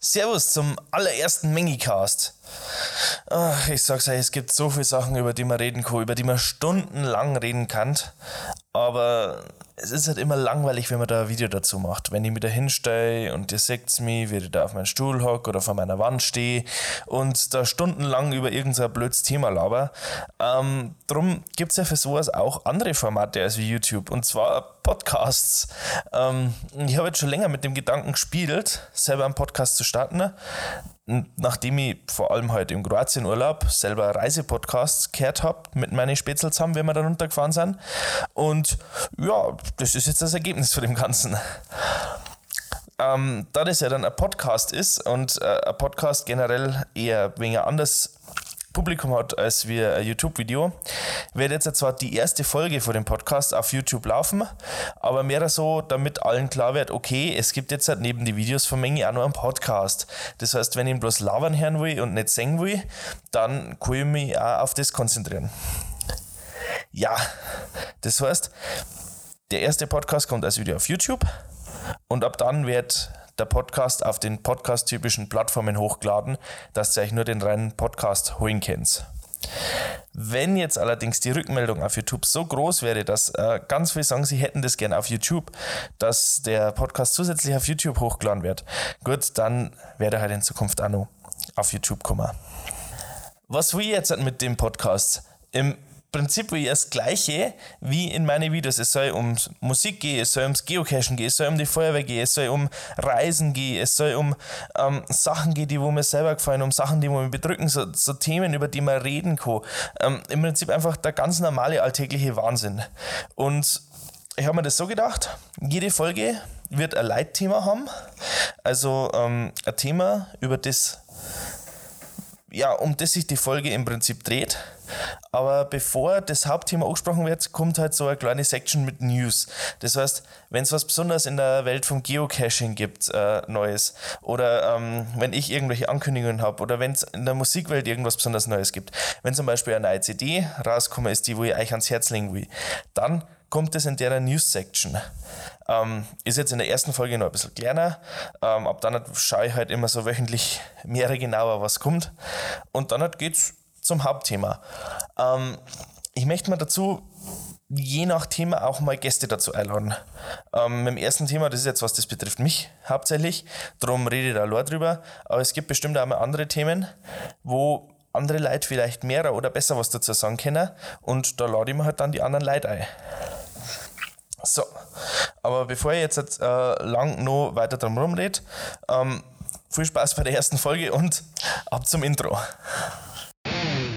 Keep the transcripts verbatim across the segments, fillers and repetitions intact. Servus zum allerersten Mengicast. Ach, ich sag's euch, es gibt so viele Sachen, über die man reden kann, über die man stundenlang reden kann. Aber es ist halt immer langweilig, wenn man da ein Video dazu macht. Wenn ich mich da hinstelle und ihr seht's mich, wie ich da auf meinem Stuhl hocke oder vor meiner Wand stehe und da stundenlang über irgendein blödes Thema laber. Ähm, drum gibt's ja für sowas auch andere Formate als wie YouTube, und zwar Podcasts. Ähm, ich habe jetzt schon länger mit dem Gedanken gespielt, selber einen Podcast zu starten. Nachdem ich vor allem heute halt im Kroatienurlaub selber Reisepodcasts gehört habe mit meinen Spätzl zusammen, wenn wir da runtergefahren sind. Und ja, das ist jetzt das Ergebnis von dem Ganzen. Ähm, da das ja dann ein Podcast ist und äh, ein Podcast generell eher weniger anders Publikum hat als wir ein YouTube-Video, wird jetzt zwar die erste Folge von dem Podcast auf YouTube laufen, aber mehr so, damit allen klar wird, okay, es gibt jetzt halt neben die Videos von Mengi auch noch einen Podcast. Das heißt, wenn ich bloß labern hören will und nicht singen will, dann kann ich mich auch auf das konzentrieren. Ja, das heißt, der erste Podcast kommt als Video auf YouTube und ab dann wird der Podcast auf den podcast-typischen Plattformen hochgeladen, dass ihr euch nur den reinen Podcast holen könnt. Wenn jetzt allerdings die Rückmeldung auf YouTube so groß wäre, dass äh, ganz viele sagen, sie hätten das gerne auf YouTube, dass der Podcast zusätzlich auf YouTube hochgeladen wird, gut, dann werde halt in Zukunft auch noch auf YouTube kommen. Was will ich jetzt mit dem Podcast? Im Prinzip wie das Gleiche wie in meinen Videos. Es soll um Musik gehen, es soll ums Geocachen gehen, es soll um die Feuerwehr gehen, es soll um Reisen gehen, es soll um ähm, Sachen gehen, die wo mir selber gefallen, um Sachen, die wo mir bedrücken, so, so Themen, über die man reden kann. Ähm, Im Prinzip einfach der ganz normale alltägliche Wahnsinn. Und ich habe mir das so gedacht, jede Folge wird ein Leitthema haben, also ähm, ein Thema, über das ja, um das sich die Folge im Prinzip dreht. Aber bevor das Hauptthema angesprochen wird, kommt halt so eine kleine Section mit News. Das heißt, wenn es was Besonderes in der Welt vom Geocaching gibt, äh, Neues, oder ähm, wenn ich irgendwelche Ankündigungen habe, oder wenn es in der Musikwelt irgendwas Besonderes Neues gibt, wenn zum Beispiel eine neue C D rausgekommen ist, die wo ich euch ans Herz legen will, dann kommt es in der News-Section. Ähm, ist jetzt in der ersten Folge noch ein bisschen kleiner. Ähm, ab dann schaue ich halt immer so wöchentlich mehr genauer, was kommt. Und dann halt geht's zum Hauptthema. Ähm, ich möchte mal dazu je nach Thema auch mal Gäste dazu einladen. Ähm, mit dem ersten Thema, das ist jetzt was, das betrifft mich hauptsächlich. Darum rede ich da allein drüber. Aber es gibt bestimmt auch mal andere Themen, wo andere Leute vielleicht mehr oder besser was dazu sagen können, und da lade ich mir halt dann die anderen Leute ein. So, aber bevor ich jetzt äh, lang noch weiter drum rumrede, ähm, viel Spaß bei der ersten Folge und ab zum Intro.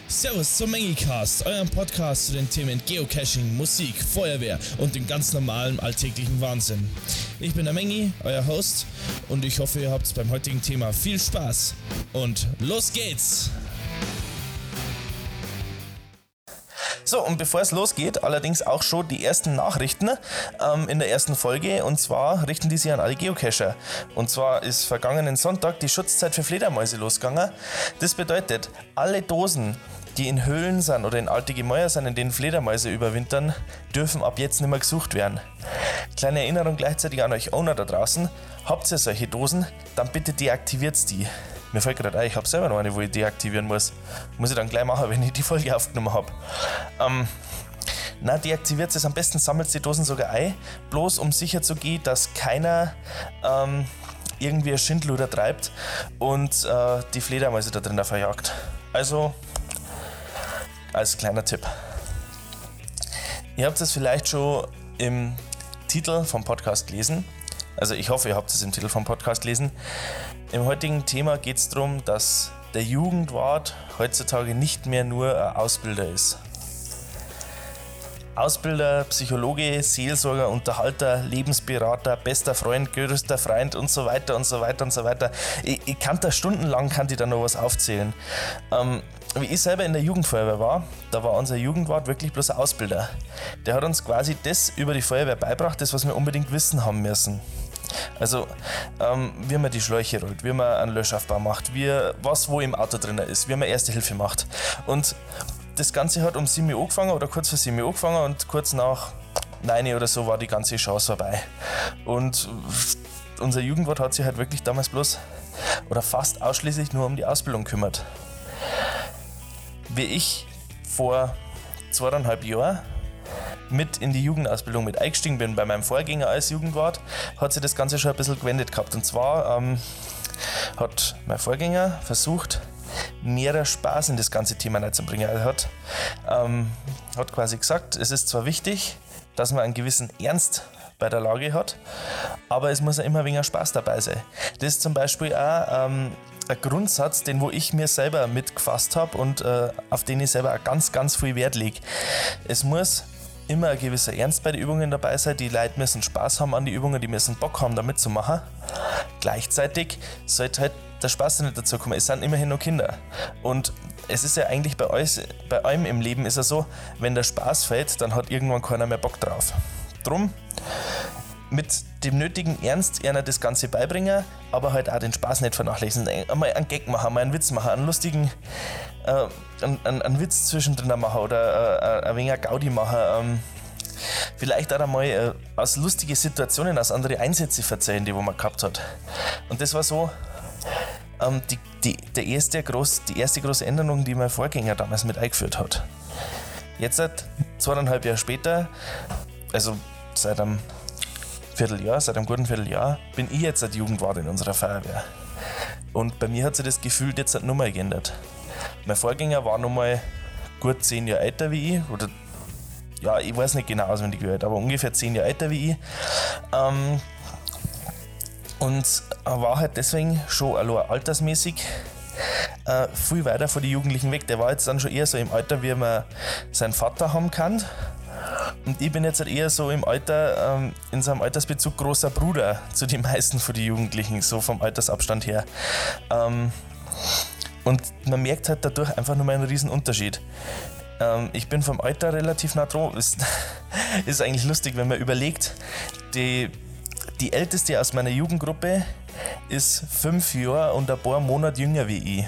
Servus zum Mengicast, eurem Podcast zu den Themen Geocaching, Musik, Feuerwehr und dem ganz normalen alltäglichen Wahnsinn. Ich bin der Mengi, euer Host, und ich hoffe, ihr habt beim heutigen Thema viel Spaß. Und los geht's! So, und bevor es losgeht, allerdings auch schon die ersten Nachrichten ähm, in der ersten Folge, und zwar richten die sich an alle Geocacher. Und zwar ist vergangenen Sonntag die Schutzzeit für Fledermäuse losgegangen. Das bedeutet, alle Dosen, die in Höhlen sind oder in alte Gemäuer sind, in denen Fledermäuse überwintern, dürfen ab jetzt nicht mehr gesucht werden. Kleine Erinnerung gleichzeitig an euch Owner da draußen: Habt ihr solche Dosen, dann bitte deaktiviert die. Mir fällt gerade ein, ich habe selber noch eine, wo ich deaktivieren muss. Muss ich dann gleich machen, wenn ich die Folge aufgenommen habe. Ähm, na, deaktiviert es am besten, sammelt die Dosen sogar ein, bloß um sicher zu gehen, dass keiner ähm, irgendwie ein Schindluder treibt und äh, die Fledermäuse da drin verjagt. Also, als kleiner Tipp. Ihr habt es vielleicht schon im Titel vom Podcast gelesen. Also ich hoffe, ihr habt es im Titel vom Podcast gelesen. Im heutigen Thema geht es darum, dass der Jugendwart heutzutage nicht mehr nur ein Ausbilder ist. Ausbilder, Psychologe, Seelsorger, Unterhalter, Lebensberater, bester Freund, größter Freund und so weiter und so weiter und so weiter. Ich, ich kann da stundenlang kann ich da noch was aufzählen. Ähm, wie ich selber in der Jugendfeuerwehr war, da war unser Jugendwart wirklich bloß ein Ausbilder. Der hat uns quasi das über die Feuerwehr beigebracht, das was wir unbedingt wissen haben müssen. Also, ähm, wie man die Schläuche rollt, wie man einen Löschaufbau macht, wie was wo im Auto drin ist, wie man Erste Hilfe macht. Und das Ganze hat um sieben Uhr angefangen oder kurz vor sieben Uhr angefangen, und kurz nach neun Uhr oder so war die ganze Chance vorbei. Und gesagt, unser Jugendwart hat sich halt wirklich damals bloß oder fast ausschließlich nur um die Ausbildung gekümmert. Wie ich vor zweieinhalb Jahren mit in die Jugendausbildung mit eingestiegen bin, bei meinem Vorgänger als Jugendwart, hat sich das Ganze schon ein bisschen gewendet gehabt. Und zwar ähm, hat mein Vorgänger versucht, mehr Spaß in das ganze Thema reinzubringen. Er hat, ähm, hat quasi gesagt, es ist zwar wichtig, dass man einen gewissen Ernst bei der Lage hat, aber es muss ja immer weniger Spaß dabei sein. Das ist zum Beispiel auch ähm, ein Grundsatz, den wo ich mir selber mitgefasst habe und äh, auf den ich selber auch ganz, ganz viel Wert lege. Es muss immer ein gewisser Ernst bei den Übungen dabei sein, die Leute müssen Spaß haben an die Übungen, die müssen Bock haben, da mitzumachen. Gleichzeitig sollte halt der Spaß nicht dazu kommen, es sind immerhin nur Kinder. Und es ist ja eigentlich bei euch, bei allem im Leben ist ja so, wenn der Spaß fällt, dann hat irgendwann keiner mehr Bock drauf. Drum, mit dem nötigen Ernst einer das Ganze beibringen, aber halt auch den Spaß nicht vernachlässigen. Einmal einen Gag machen, mal einen Witz machen, einen lustigen äh, einen, einen, einen Witz zwischendrin machen oder äh, ein wenig Gaudi machen. Ähm, vielleicht auch einmal äh, aus lustigen Situationen, aus anderen Einsätze erzählen, die wo man gehabt hat. Und das war so ähm, die, die, der erste groß, die erste große Änderung, die mein Vorgänger damals mit eingeführt hat. Jetzt, zweieinhalb Jahre später, also seit einem Vierteljahr, seit einem guten Vierteljahr, bin ich jetzt als Jugendwart in unserer Feuerwehr. Und bei mir hat sich das Gefühl jetzt noch mal geändert. Mein Vorgänger war noch mal gut zehn Jahre älter wie ich, oder ja, ich weiß nicht genau auswendig wie alt, aber ungefähr zehn Jahre älter wie ich. Ähm, und war halt deswegen schon allein altersmäßig äh, viel weiter von den Jugendlichen weg. Der war jetzt dann schon eher so im Alter, wie man seinen Vater haben kann. Und ich bin jetzt halt eher so im Alter, ähm, in so einem Altersbezug großer Bruder zu den meisten von den Jugendlichen, so vom Altersabstand her. Ähm, und man merkt halt dadurch einfach nur mal einen riesen Unterschied. Ähm, ich bin vom Alter relativ nah dran. Ist, ist eigentlich lustig, wenn man überlegt, die, die Älteste aus meiner Jugendgruppe ist fünf Jahre und ein paar Monate jünger wie ich.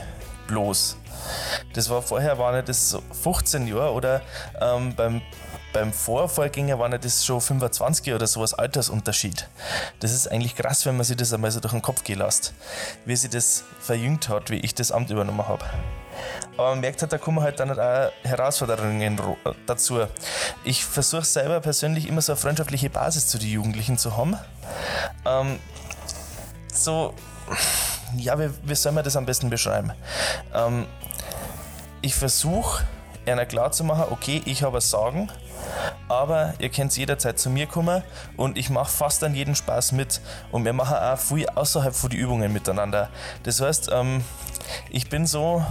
Bloß. Das war vorher, war nicht das fünfzehn Jahre oder ähm, beim Beim Vorvorgänger war das schon fünfundzwanzig oder sowas Altersunterschied. Das ist eigentlich krass, wenn man sich das einmal so durch den Kopf gehen lässt, wie sich das verjüngt hat, wie ich das Amt übernommen habe. Aber man merkt halt, da kommen halt dann auch Herausforderungen dazu. Ich versuche selber persönlich immer so eine freundschaftliche Basis zu den Jugendlichen zu haben. Ähm, so, ja, wie, wie soll man das am besten beschreiben? Ähm, ich versuche, einer klar zu machen, okay, ich habe was sagen, aber ihr könnt jederzeit zu mir kommen und ich mache fast an jedem Spaß mit und wir machen auch viel außerhalb von den Übungen miteinander. Das heißt, ähm, ich bin so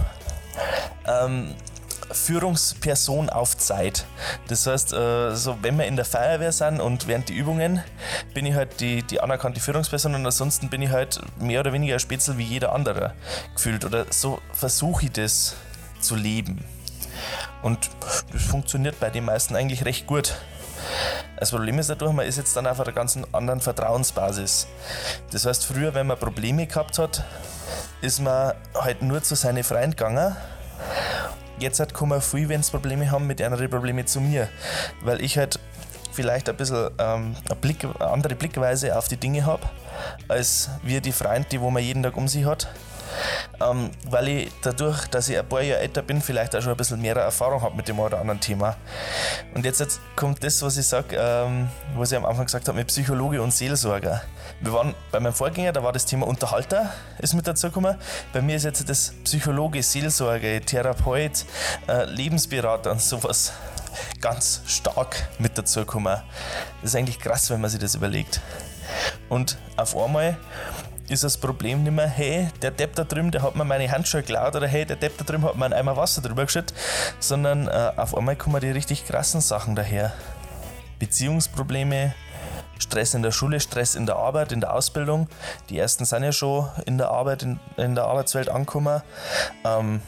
ähm, Führungsperson auf Zeit. Das heißt, äh, so wenn wir in der Feuerwehr sind und während die Übungen, bin ich halt die, die anerkannte Führungsperson und ansonsten bin ich halt mehr oder weniger ein Spätzl wie jeder andere gefühlt oder so versuche ich das zu leben. Und das funktioniert bei den meisten eigentlich recht gut. Das Problem ist dadurch, man ist jetzt dann auf einer ganz anderen Vertrauensbasis. Das heißt, früher, wenn man Probleme gehabt hat, ist man halt nur zu seinen Freunden gegangen. Jetzt halt kommen wir viel, wenn sie Probleme haben, mit anderen Problemen zu mir. Weil ich halt vielleicht ein bisschen ähm, eine, Blick, eine andere Blickweise auf die Dinge habe, als wir die Freunde, die wo man jeden Tag um sich hat. Ähm, weil ich dadurch, dass ich ein paar Jahre älter bin, vielleicht auch schon ein bisschen mehr Erfahrung habe mit dem oder anderen Thema. Und jetzt, jetzt kommt das, was ich sage, ähm, was ich am Anfang gesagt habe, mit Psychologe und Seelsorger. Wir waren bei meinem Vorgänger, da war das Thema Unterhalter, ist mit dazu gekommen. Bei mir ist jetzt das Psychologe, Seelsorger, Therapeut, äh, Lebensberater und sowas ganz stark mit dazu gekommen. Das ist eigentlich krass, wenn man sich das überlegt. Und auf einmal ist das Problem nicht mehr, hey, der Depp da drüben, der hat mir meine Handschuhe geklaut oder hey, der Depp da drüben hat mir einen Eimer Wasser drüber geschüttet, sondern äh, auf einmal kommen die richtig krassen Sachen daher. Beziehungsprobleme, Stress in der Schule, Stress in der Arbeit, in der Ausbildung. Die ersten sind ja schon in der Arbeit, in, in der Arbeitswelt angekommen. Ähm,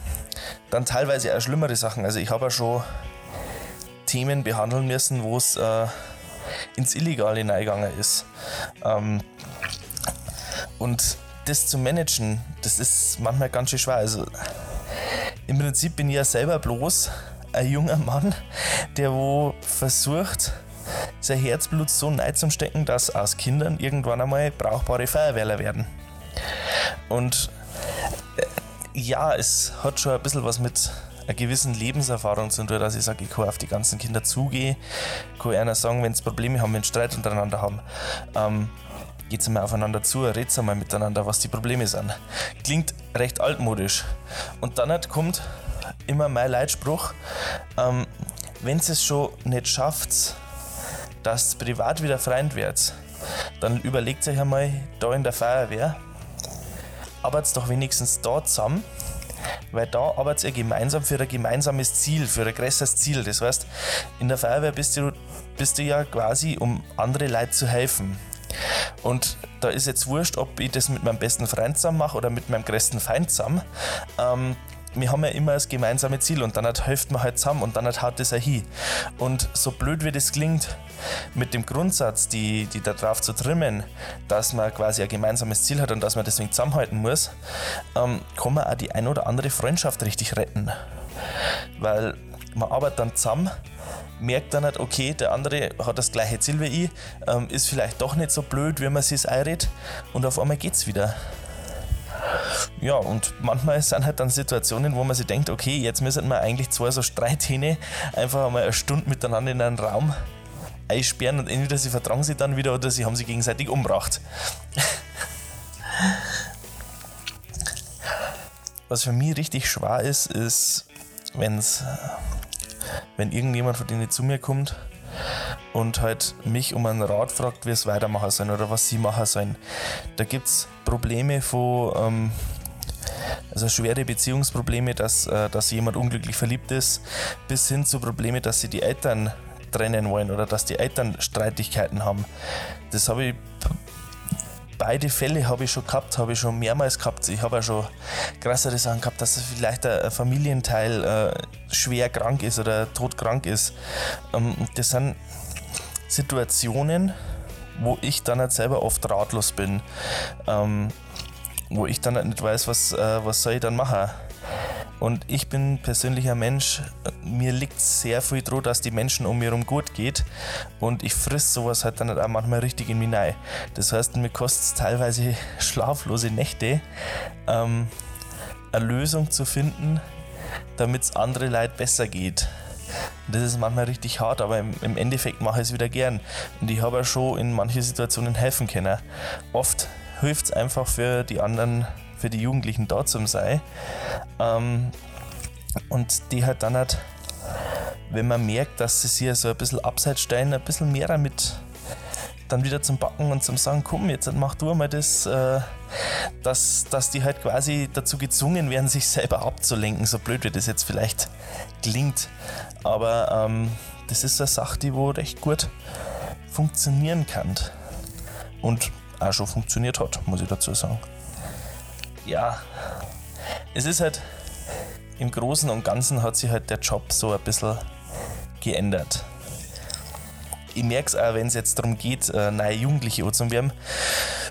dann teilweise auch schlimmere Sachen. Also ich habe ja schon Themen behandeln müssen, wo es äh, ins Illegale hineingegangen ist. Ähm, Und das zu managen, das ist manchmal ganz schön schwer. Also im Prinzip bin ich ja selber bloß ein junger Mann, der wo versucht, sein Herzblut so rein zum Stecken, dass aus Kindern irgendwann einmal brauchbare Feuerwehrler werden. Und ja, es hat schon ein bisschen was mit einer gewissen Lebenserfahrung zu tun, dass ich sage, ich kann auf die ganzen Kinder zugehen, kann einer sagen, wenn sie Probleme haben, wenn sie Streit untereinander haben, ähm, geht's einmal aufeinander zu, redet einmal miteinander, was die Probleme sind. Klingt recht altmodisch. Und dann halt kommt immer mein Leitspruch, ähm, wenn ihr es schon nicht schafft, dass ihr privat wieder Freund werdet, dann überlegt euch einmal da in der Feuerwehr, arbeitet doch wenigstens da zusammen, weil da arbeitet ihr gemeinsam für ein gemeinsames Ziel, für ein größeres Ziel. Das heißt, in der Feuerwehr bist du, bist du ja quasi, um andere Leute zu helfen. Und da ist jetzt wurscht, ob ich das mit meinem besten Freund zusammen mache oder mit meinem größten Feind zusammen. Ähm, wir haben ja immer das gemeinsame Ziel und dann halt hilft man halt zusammen und dann halt haut das auch hin. Und so blöd wie das klingt, mit dem Grundsatz, die, die da drauf zu trimmen, dass man quasi ein gemeinsames Ziel hat und dass man deswegen zusammenhalten muss, ähm, kann man auch die ein oder andere Freundschaft richtig retten. Weil man arbeitet dann zusammen, merkt dann halt, okay, der andere hat das gleiche Ziel wie ich, ähm, ist vielleicht doch nicht so blöd, wie man sich's einredet und auf einmal geht's wieder. Ja, und manchmal sind halt dann Situationen, wo man sich denkt, okay, jetzt müssen wir eigentlich zwei so Streithähne einfach einmal eine Stunde miteinander in einen Raum einsperren und entweder sie vertragen sich dann wieder oder sie haben sich gegenseitig umgebracht. Was für mich richtig schwer ist, ist, wenn's Wenn irgendjemand von denen zu mir kommt und halt mich um einen Rat fragt, wie es weitermachen sollen oder was sie machen sollen. Da gibt es Probleme von, ähm, also schwere Beziehungsprobleme, dass, äh, dass jemand unglücklich verliebt ist, bis hin zu Probleme, dass sie die Eltern trennen wollen oder dass die Eltern Streitigkeiten haben. Das habe ich, beide Fälle habe ich schon gehabt, habe ich schon mehrmals gehabt. Ich habe auch schon krassere Sachen gehabt, dass vielleicht ein Familienteil äh, schwer krank ist oder todkrank ist. Ähm, das sind Situationen, wo ich dann halt selber oft ratlos bin, ähm, wo ich dann halt nicht weiß, was, äh, was soll ich dann machen. Und ich bin persönlich ein Mensch, mir liegt sehr viel dran, dass die Menschen um mich herum gut geht und ich friss sowas halt dann halt auch manchmal richtig in mich rein. Das heißt, mir kostet es teilweise schlaflose Nächte, ähm, eine Lösung zu finden, damit es andere Leute besser geht. Das ist manchmal richtig hart, aber im, im Endeffekt mache ich es wieder gern. Und ich habe ja schon in manchen Situationen helfen können. Oft hilft es einfach für die anderen, für die Jugendlichen da zum sein. Ähm, und die halt dann halt, wenn man merkt, dass sie sich so ein bisschen abseits stellen, ein bisschen mehr damit dann wieder zum Backen und zum Sagen, komm, jetzt mach du mal das, äh, dass, dass die halt quasi dazu gezwungen werden, sich selber abzulenken, so blöd wie das jetzt vielleicht klingt. Aber ähm, das ist eine Sache, die wo recht gut funktionieren kann. Und auch schon funktioniert hat, muss ich dazu sagen. Ja, es ist halt, im Großen und Ganzen hat sich halt der Job so ein bisschen geändert. Ich merke es auch, wenn es jetzt darum geht, neue Jugendliche anzuwerben.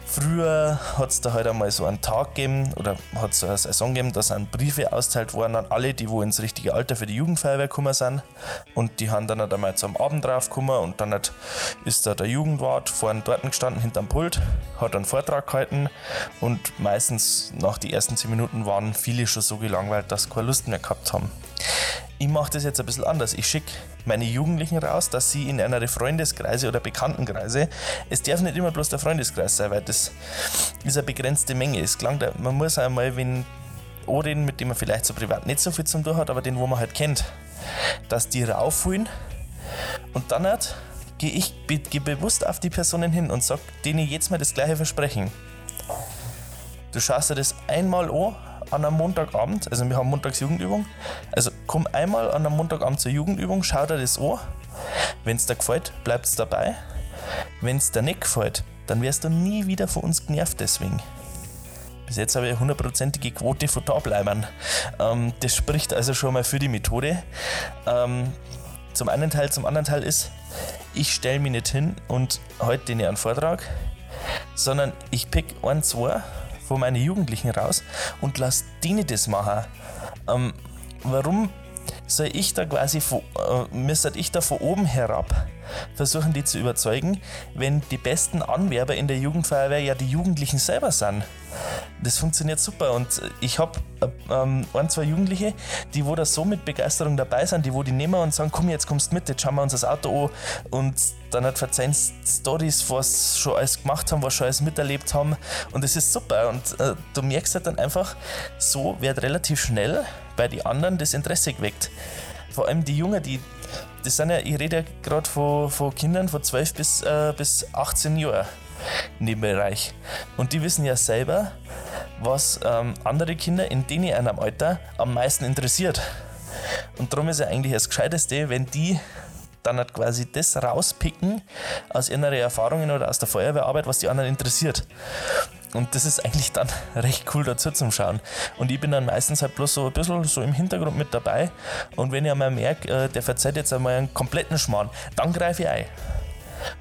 Früher hat es da halt einmal so einen Tag gegeben oder hat es so eine Saison gegeben, da sind Briefe austeilt worden an alle, die wo ins richtige Alter für die Jugendfeuerwehr gekommen sind. Und die haben dann halt einmal zum Abend drauf gekommen und dann halt ist da der Jugendwart vorne dort gestanden, hinterm Pult, hat einen Vortrag gehalten und meistens nach den ersten zehn Minuten waren viele schon so gelangweilt, dass sie keine Lust mehr gehabt haben. Ich mache das jetzt ein bisschen anders. Ich schicke meine Jugendlichen raus, dass sie in einer Freundeskreise oder Bekanntenkreise, es darf nicht immer bloß der Freundeskreis sein, weil das ist eine begrenzte Menge. Es klingt, man muss einmal wen anreden, mit dem man vielleicht so privat nicht so viel zu tun hat, aber den, wo man halt kennt, dass die raufholen und dann halt gehe ich geh bewusst auf die Personen hin und sage denen jetzt mal das gleiche Versprechen. Du schaust dir das einmal an, an einem Montagabend, also wir haben montags Jugendübung, also komm einmal an einem Montagabend zur Jugendübung, schau dir das an, wenn es dir gefällt, bleibst es dabei, wenn es dir nicht gefällt, dann wirst du nie wieder von uns genervt deswegen. Bis jetzt habe ich eine hundertprozentige Quote von Dableimern. Ähm, das spricht also schon mal für die Methode. Ähm, zum einen Teil, zum anderen Teil ist, ich stelle mich nicht hin und halte denen einen Vortrag, sondern ich pick ein, zwei von meinen Jugendlichen raus und lass denen das machen. Ähm, warum soll ich da quasi, von, äh, müsste ich da von oben herab versuchen die zu überzeugen, wenn die besten Anwerber in der Jugendfeuerwehr ja die Jugendlichen selber sind. Das funktioniert super und ich habe ähm, ein, zwei Jugendliche, die wo da so mit Begeisterung dabei sind, die wo die nehmen und sagen, komm, jetzt kommst du mit, jetzt schauen wir uns das Auto an und dann hat verzeihen Storys, was schon alles gemacht haben, was schon alles miterlebt haben und das ist super und äh, du merkst halt dann einfach, so wird relativ schnell bei den anderen das Interesse geweckt. Vor allem die Jungen, die, das sind ja, ich rede ja gerade von, von Kindern von zwölf bis, äh, bis achtzehn Jahren in dem Bereich. Und die wissen ja selber, was ähm, andere Kinder in denen in einem Alter am meisten interessiert. Und darum ist ja eigentlich das Gescheiteste, wenn die dann halt quasi das rauspicken aus ihren Erfahrungen oder aus der Feuerwehrarbeit, was die anderen interessiert. Und das ist eigentlich dann recht cool dazu zum Schauen. Und ich bin dann meistens halt bloß so ein bisschen so im Hintergrund mit dabei. Und wenn ich einmal merke, der verzeiht jetzt einmal einen kompletten Schmarrn, dann greife ich ein.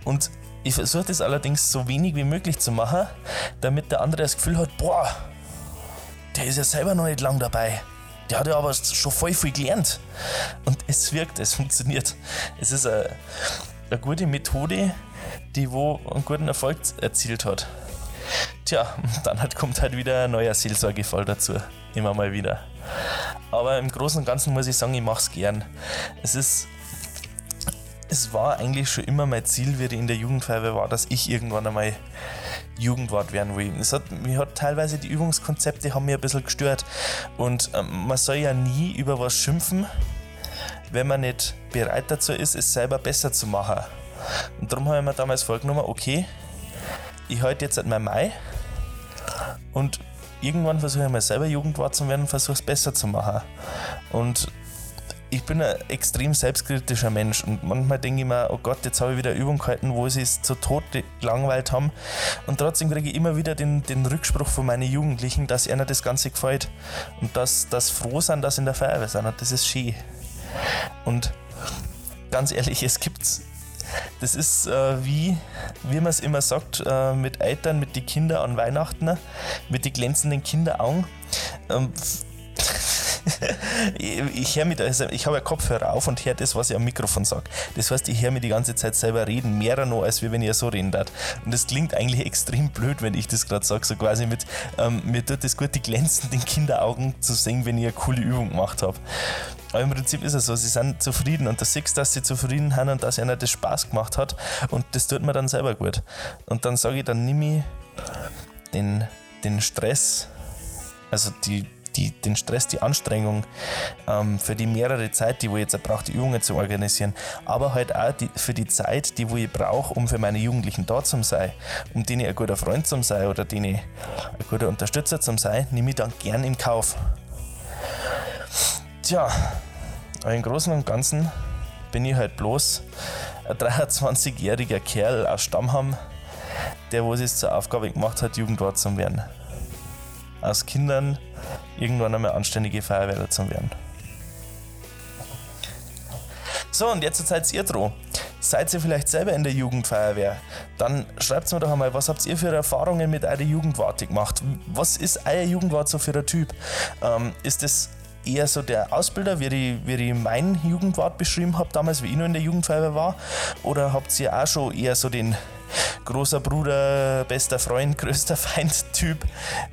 Und ich versuche das allerdings so wenig wie möglich zu machen, damit der andere das Gefühl hat, boah, der ist ja selber noch nicht lang dabei. Der hat ja aber schon voll viel gelernt. Und es wirkt, es funktioniert. Es ist eine, eine gute Methode, die wo einen guten Erfolg erzielt hat. Tja, dann halt kommt halt wieder ein neuer Seelsorgefall dazu, immer mal wieder. Aber im Großen und Ganzen muss ich sagen, ich mache es gern. Es ist, es war eigentlich schon immer mein Ziel, wie ich in der Jugendfeuerwehr war, dass ich irgendwann einmal Jugendwart werden will. Es hat, mich hat teilweise die Übungskonzepte haben mich ein bisschen gestört und ähm, man soll ja nie über was schimpfen, wenn man nicht bereit dazu ist, es selber besser zu machen. Und darum habe ich mir damals vorgenommen, okay, ich halte jetzt mein Mai und irgendwann versuche ich mal selber Jugendwart zu werden und versuche es besser zu machen. Und ich bin ein extrem selbstkritischer Mensch und manchmal denke ich mir, oh Gott, jetzt habe ich wieder eine Übung gehalten, wo sie es zu Tod gelangweilt haben. Und trotzdem kriege ich immer wieder den, den Rückspruch von meinen Jugendlichen, dass ihnen das Ganze gefällt und dass sie froh sind, dass sie in der Feuerwehr sind. Und das ist schön. Und ganz ehrlich, es gibt es. Das ist äh, wie, wie man es immer sagt, äh, mit Eltern, mit den Kindern an Weihnachten, mit den glänzenden Kinderaugen. Ähm, ich ich höre mich da, ich habe ja Kopfhörer auf und höre das, was ich am Mikrofon sage. Das heißt, ich höre mir die ganze Zeit selber reden, mehrer noch, als wenn ich so reden würde. Und das klingt eigentlich extrem blöd, wenn ich das gerade sage, so quasi mit, ähm, mir tut es gut, die glänzenden Kinderaugen zu sehen, wenn ich eine coole Übung gemacht habe. Aber im Prinzip ist es so, sie sind zufrieden und du siehst, dass sie zufrieden sind und dass ihnen das Spaß gemacht hat und das tut mir dann selber gut. Und dann sage ich, dann nimm ich den, den Stress, also die, die, den Stress, die Anstrengung ähm, für die mehrere Zeit, die wo ich jetzt brauche, die Übungen zu organisieren, aber halt auch die, für die Zeit, die wo ich brauche, um für meine Jugendlichen da zu sein, um denen ein guter Freund zu sein oder denen ein guter Unterstützer zu sein, nehme ich dann gern in Kauf. Tja, im Großen und Ganzen bin ich halt bloß ein dreiundzwanzigjähriger Kerl aus Stammheim, der wo es sich zur Aufgabe gemacht hat, Jugendwart zu werden. Aus Kindern irgendwann einmal anständige Feuerwehrler zu werden. So, und jetzt seid ihr dran. Seid ihr vielleicht selber in der Jugendfeuerwehr? Dann schreibt mir doch einmal, was habt ihr für Erfahrungen mit eurer Jugendwarte gemacht? Was ist euer Jugendwart so für ein Typ? Ähm, ist das eher so der Ausbilder, wie ich, wie ich meinen Jugendwart beschrieben habe damals, wie ich noch in der Jugendfeuerwehr war? Oder habt ihr auch schon eher so den großer Bruder, bester Freund, größter Feind-Typ,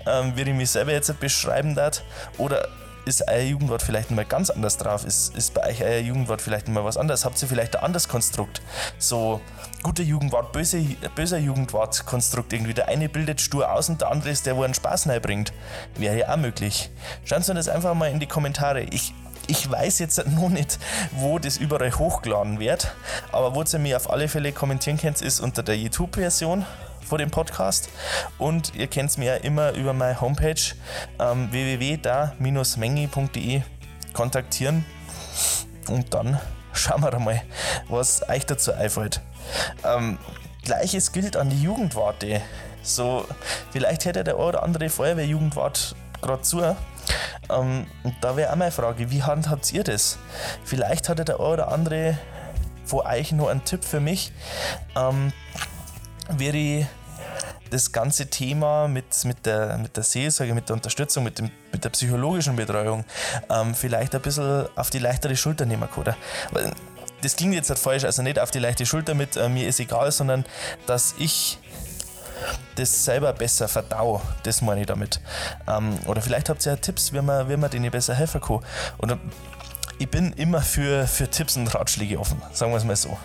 ähm, wie ich mich selber jetzt beschreiben darf? Oder ist euer Jugendwart vielleicht mal ganz anders drauf? Ist, ist bei euch euer Jugendwart vielleicht mal was anderes? Habt ihr vielleicht ein anderes Konstrukt? So guter Jugendwart, böse, böser Jugendwart-Konstrukt irgendwie. Der eine bildet stur aus und der andere ist der, wo einen Spaß reinbringt. Wäre ja auch möglich. Schauen Sie das einfach mal in die Kommentare. Ich, ich weiß jetzt noch nicht, wo das überall hochgeladen wird, aber wo ihr mir auf alle Fälle kommentieren könnt, ist unter der YouTube-Version vor dem Podcast und ihr kennt mir ja immer über meine Homepage ähm, w w w punkt da strich mengi punkt de kontaktieren und dann schauen wir mal, was euch dazu einfällt. Ähm, Gleiches gilt an die Jugendwarte. So, vielleicht hätte der ein oder andere Feuerwehrjugendwart gerade zu. Ähm, und da wäre auch meine Frage, wie handhabt ihr das? Vielleicht hatte der ein oder andere von euch noch einen Tipp für mich. Ähm, wäre ich das ganze Thema mit, mit, der, mit der Seelsorge, mit der Unterstützung, mit, dem, mit der psychologischen Betreuung ähm, vielleicht ein bisschen auf die leichtere Schulter nehmen können. das klingt jetzt halt falsch, also nicht auf die leichte Schulter mit, äh, mir ist egal, sondern dass ich das selber besser verdau, das meine ich damit. Ähm, oder vielleicht habt ihr ja Tipps, wie man, wie man denen besser helfen kann. Und ich bin immer für, für Tipps und Ratschläge offen, sagen wir es mal so.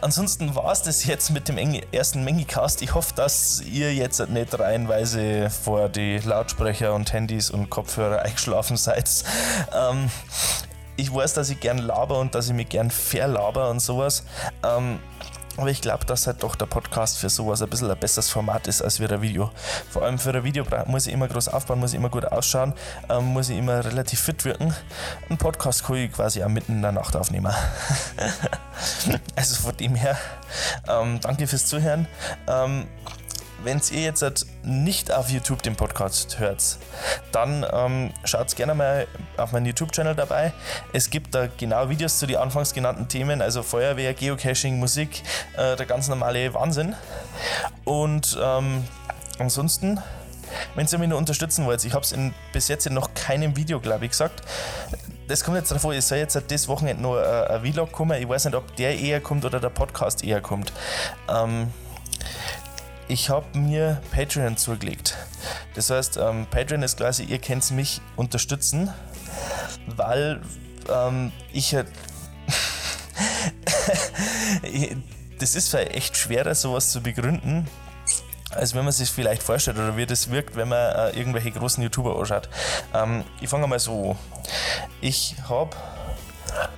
Ansonsten war es das jetzt mit dem ersten Mengicast. Ich hoffe, dass ihr jetzt nicht reihenweise vor die Lautsprecher und Handys und Kopfhörer eingeschlafen seid. Ähm, ich weiß, dass ich gern laber und dass ich mich gern verlaber und sowas. Ähm, aber ich glaube, dass halt doch der Podcast für sowas ein bisschen ein besseres Format ist als für ein Video. Vor allem für ein Video muss ich immer groß aufbauen, muss ich immer gut ausschauen, ähm, muss ich immer relativ fit wirken. Ein Podcast kann ich quasi auch mitten in der Nacht aufnehmen. Also von dem her, ähm, danke fürs Zuhören. Ähm, Wenn ihr jetzt halt nicht auf YouTube den Podcast hört, dann ähm, schaut gerne mal auf meinen YouTube-Channel dabei. Es gibt da genau Videos zu den anfangs genannten Themen, also Feuerwehr, Geocaching, Musik, äh, der ganz normale Wahnsinn. Und ähm, ansonsten, wenn ihr mich nur unterstützen wollt, ich habe es bis jetzt in noch keinem Video, glaube ich, gesagt. Das kommt jetzt davor, es soll jetzt halt das Wochenende noch äh, ein Vlog kommen. Ich weiß nicht, ob der eher kommt oder der Podcast eher kommt. Ähm, Ich habe mir Patreon zugelegt. Das heißt, ähm, Patreon ist quasi, ihr könnt mich unterstützen, weil ähm, ich halt. Das ist vielleicht echt schwerer, sowas zu begründen, als wenn man sich vielleicht vorstellt oder wie das wirkt, wenn man äh, irgendwelche großen YouTuber anschaut. Ähm, ich fange mal so an. Ich habe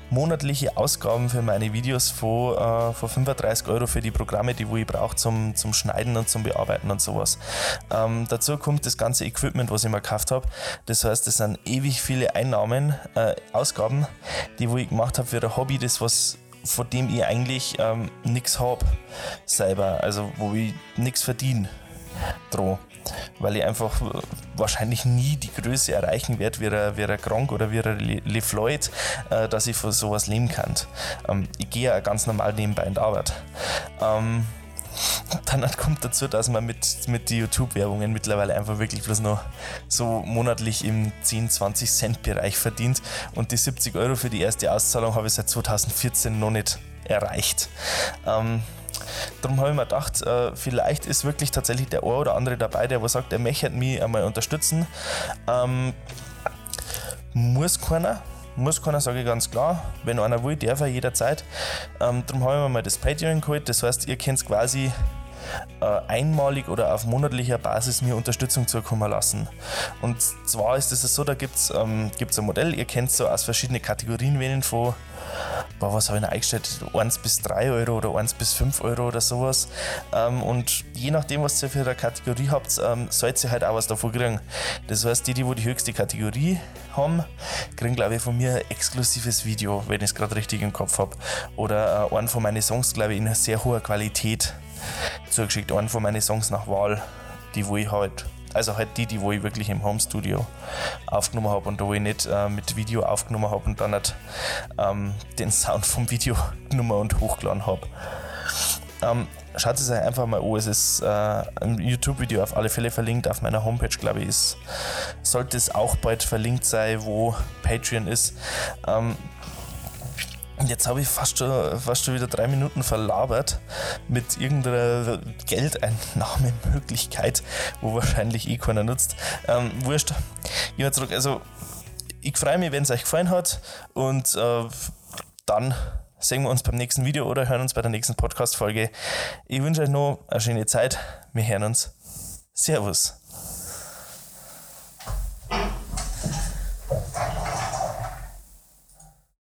monatliche Ausgaben für meine Videos von, äh, von fünfunddreißig Euro für die Programme, die wo ich brauche zum, zum Schneiden und zum Bearbeiten und sowas. Ähm, dazu kommt das ganze Equipment, was ich mir gekauft habe. Das heißt, das sind ewig viele Einnahmen, äh, Ausgaben, die wo ich gemacht habe für ein Hobby, das was von dem ich eigentlich ähm, nichts habe selber, also wo ich nichts verdiene dran. Weil ich einfach wahrscheinlich nie die Größe erreichen werde wie ein, wie ein Gronkh oder wie ein LeFloid, äh, dass ich von sowas leben kann. Ähm, ich gehe ja ganz normal nebenbei in die Arbeit. Ähm, dann kommt dazu, dass man mit, mit den YouTube-Werbungen mittlerweile einfach wirklich bloß noch so monatlich im zehn, zwanzig Cent Bereich verdient. Und die siebzig Euro für die erste Auszahlung habe ich seit zweitausendvierzehn noch nicht erreicht. Ähm, Darum habe ich mir gedacht, äh, vielleicht ist wirklich tatsächlich der ein oder andere dabei, der was sagt, er möchte mich einmal unterstützen. Ähm, muss keiner, muss keiner, sage ich ganz klar. Wenn einer will, darf er jederzeit. Ähm, darum habe ich mir mal das Patreon geholt. Das heißt, ihr könnt quasi äh, einmalig oder auf monatlicher Basis mir Unterstützung zukommen lassen. Und zwar ist es so, da gibt es ähm, ein Modell, ihr könnt so aus verschiedenen Kategorien wählen von Boah, was habe ich noch eingestellt? eins bis drei Euro oder eins bis fünf Euro oder sowas. Ähm, und je nachdem, was ihr für eine Kategorie habt, ähm, sollt ihr halt auch was davon kriegen. Das heißt, die, die wo die höchste Kategorie haben, kriegen, glaube ich, von mir ein exklusives Video, wenn ich es gerade richtig im Kopf habe. Oder äh, einen von meinen Songs, glaube ich, in sehr hoher Qualität zugeschickt. Einen von meinen Songs nach Wahl, die wo ich halt. Also halt die, die wo ich wirklich im Homestudio aufgenommen habe und da wo ich nicht äh, mit Video aufgenommen habe und dann nicht ähm, den Sound vom Video genommen und hochgeladen habe. Ähm, schaut es euch einfach mal an, es ist äh, ein YouTube-Video auf alle Fälle verlinkt, auf meiner Homepage, glaube ich, ist. Sollte es auch bald verlinkt sein, wo Patreon ist. Ähm, Und jetzt habe ich fast schon, fast schon wieder drei Minuten verlabert mit irgendeiner Geldeinnahmemöglichkeit, wo wahrscheinlich eh keiner nutzt. Ähm, wurscht. Ich war zurück. Also, ich freue mich, wenn es euch gefallen hat. Und äh, dann sehen wir uns beim nächsten Video oder hören uns bei der nächsten Podcast-Folge. Ich wünsche euch noch eine schöne Zeit. Wir hören uns. Servus.